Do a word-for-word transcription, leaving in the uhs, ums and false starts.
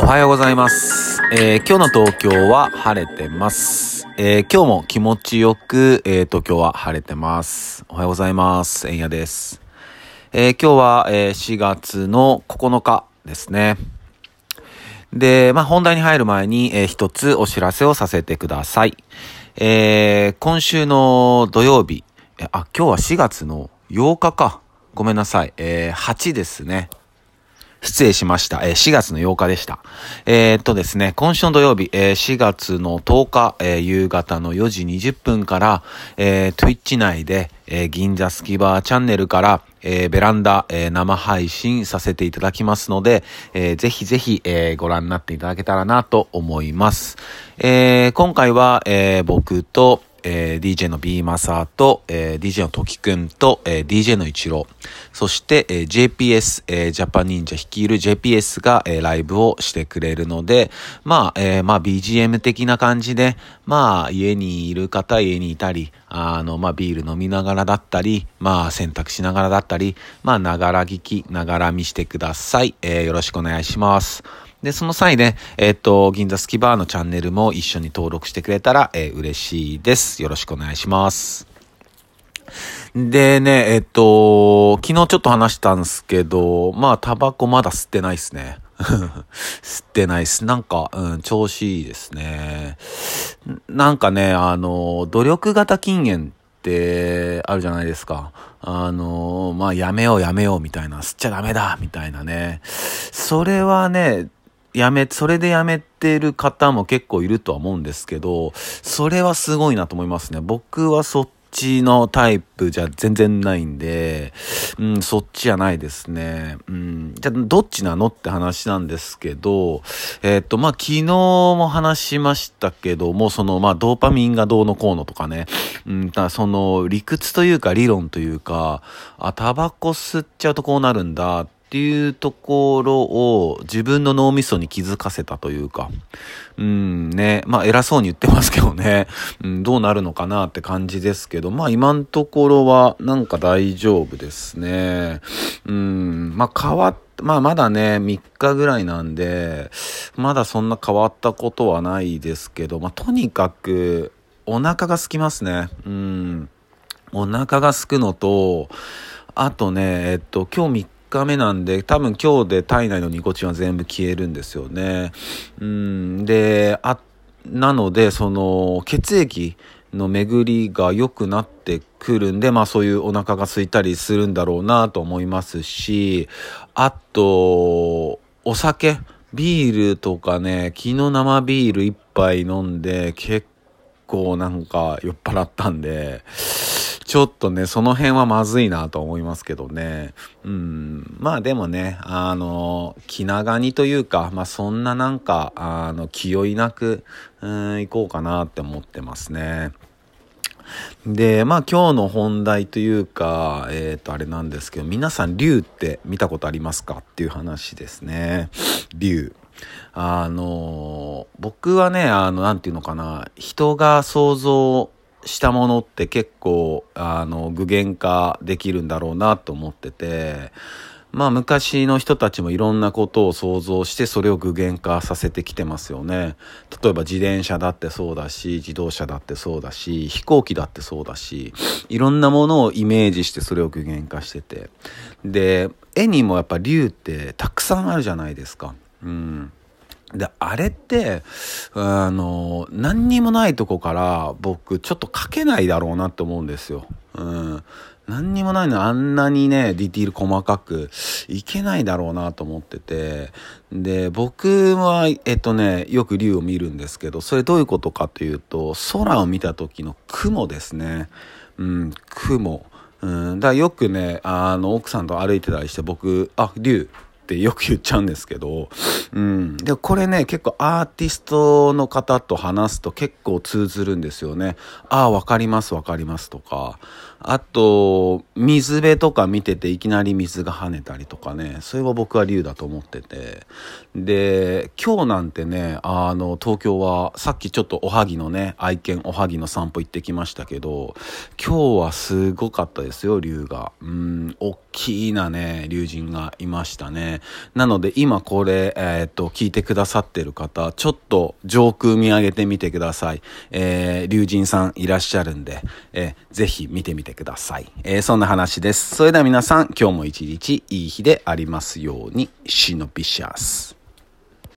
おはようございます、えー、今日の東京は晴れてます、えー、今日も気持ちよく、えー、東京は晴れてます。おはようございます。えんやです。えー、今日は、えー、しがつのここのかですね。で、まあ、本題に入る前に、えー、一つお知らせをさせてください。えー、今週の土曜日、えー、あ、今日はしがつのようかか。ごめんなさい。えー、はちですね。失礼しました。えー、しがつのようかでした。えー、っとですね、今週の土曜日、えー、しがつのとおか、えー、夕方のよじにじゅっぷんから、えー、Twitch 内で、えー、銀座スキバーチャンネルから、えー、ベランダ、えー、生配信させていただきますので、えー、ぜひぜひ、えー、ご覧になっていただけたらなと思います。えー、今回は、えー、僕と、えー、ディージェー の B マサーと、えー、ディージェー のトキくんと、えー、ディージェー のイチロー、そして、えー、ジェーピーエス、えー、ジャパン忍者率いる ジェーピーエス が、えー、ライブをしてくれるので、まあ、えー、まあ ビージーエム 的な感じで、まあ家にいる方、家にいたり、あの、まあビール飲みながらだったり、まあ洗濯しながらだったり、まあながら聞き、ながら見してください。えー、よろしくお願いします。で、その際ね、えっと、銀座スキバーのチャンネルも一緒に登録してくれたら、えー、嬉しいです。よろしくお願いします。でね、えっと、昨日ちょっと話したんですけど、まあ、タバコまだ吸ってないですね。吸ってないです。なんか、うん、調子いいですね。なんかね、あの、努力型禁煙ってあるじゃないですか。あの、まあ、やめようやめようみたいな、吸っちゃダメだみたいなね。それはね、やめ、それでやめてる方も結構いるとは思うんですけど、それはすごいなと思いますね。僕はそっちのタイプじゃ全然ないんで、うん、そっちじゃないですね。うん、じゃあどっちなのって話なんですけど、えっと、まあ、昨日も話しましたけども、その、まあ、ドーパミンがどうのこうのとかね、うん、ただその理屈というか理論というか、あ、タバコ吸っちゃうとこうなるんだって、っていうところを自分の脳みそに気づかせたというか、うんね、まあ偉そうに言ってますけどね、うん、どうなるのかなって感じですけど、まあ今のところはなんか大丈夫ですね。うん、まあ変わっ、まあまだねみっかぐらいなんで、まだそんな変わったことはないですけど、まあとにかくお腹が空きますね。うん、お腹が空くのと、あとね、えっと今日みっかめなんで、多分今日で体内のニコチンは全部消えるんですよね。うん、で、あ、なので、その、血液の巡りが良くなってくるんで、まあそういうお腹が空いたりするんだろうなと思いますし、あと、お酒、ビールとかね、昨日生ビールいっぱい飲んで、結構なんか酔っ払ったんで、ちょっとね、その辺はまずいなと思いますけどね。うん。まあでもね、あの、気長にというか、まあそんななんか、あの、気負いなく、うん、行こうかなって思ってますね。で、まあ今日の本題というか、えっと、あれなんですけど、皆さん、竜って見たことありますかっていう話ですね。竜。あの、僕はね、あの、なんていうのかな、人が想像、したものって結構あの具現化できるんだろうなと思ってて、まあ昔の人たちもいろんなことを想像してそれを具現化させてきてますよね。例えば自転車だってそうだし、自動車だってそうだし、飛行機だってそうだし、いろんなものをイメージしてそれを具現化してて、で絵にもやっぱ竜ってたくさんあるじゃないですか。うんで、あれって、あの、何にもないとこから僕ちょっと描けないだろうなって思うんですよ。うん。何にもないのあんなにね、ディティール細かくいけないだろうなと思ってて。で、僕は、えっとね、よく竜を見るんですけど、それどういうことかというと、空を見た時の雲ですね。うん、雲。うん。だからよくね、あの、奥さんと歩いてたりして僕、あ、竜。ってよく言っちゃうんですけど、うん、でこれね結構アーティストの方と話すと結構通ずるんですよね。ああ、わかりますわかりますとか、あと水辺とか見てていきなり水が跳ねたりとかね、それは僕は龍だと思ってて、で今日なんてね、あの東京はさっきちょっとおはぎのね、愛犬おはぎの散歩行ってきましたけど、今日はすごかったですよ、龍が。うーん、大きなね龍神がいましたね。なので今これ、えー、っと聞いてくださってる方、ちょっと上空見上げてみてください。えー、龍神さんいらっしゃるんで、えー、ぜひ見てみてください。えー、そんな話です。それでは皆さん、今日も一日いい日でありますように。シノビシャス。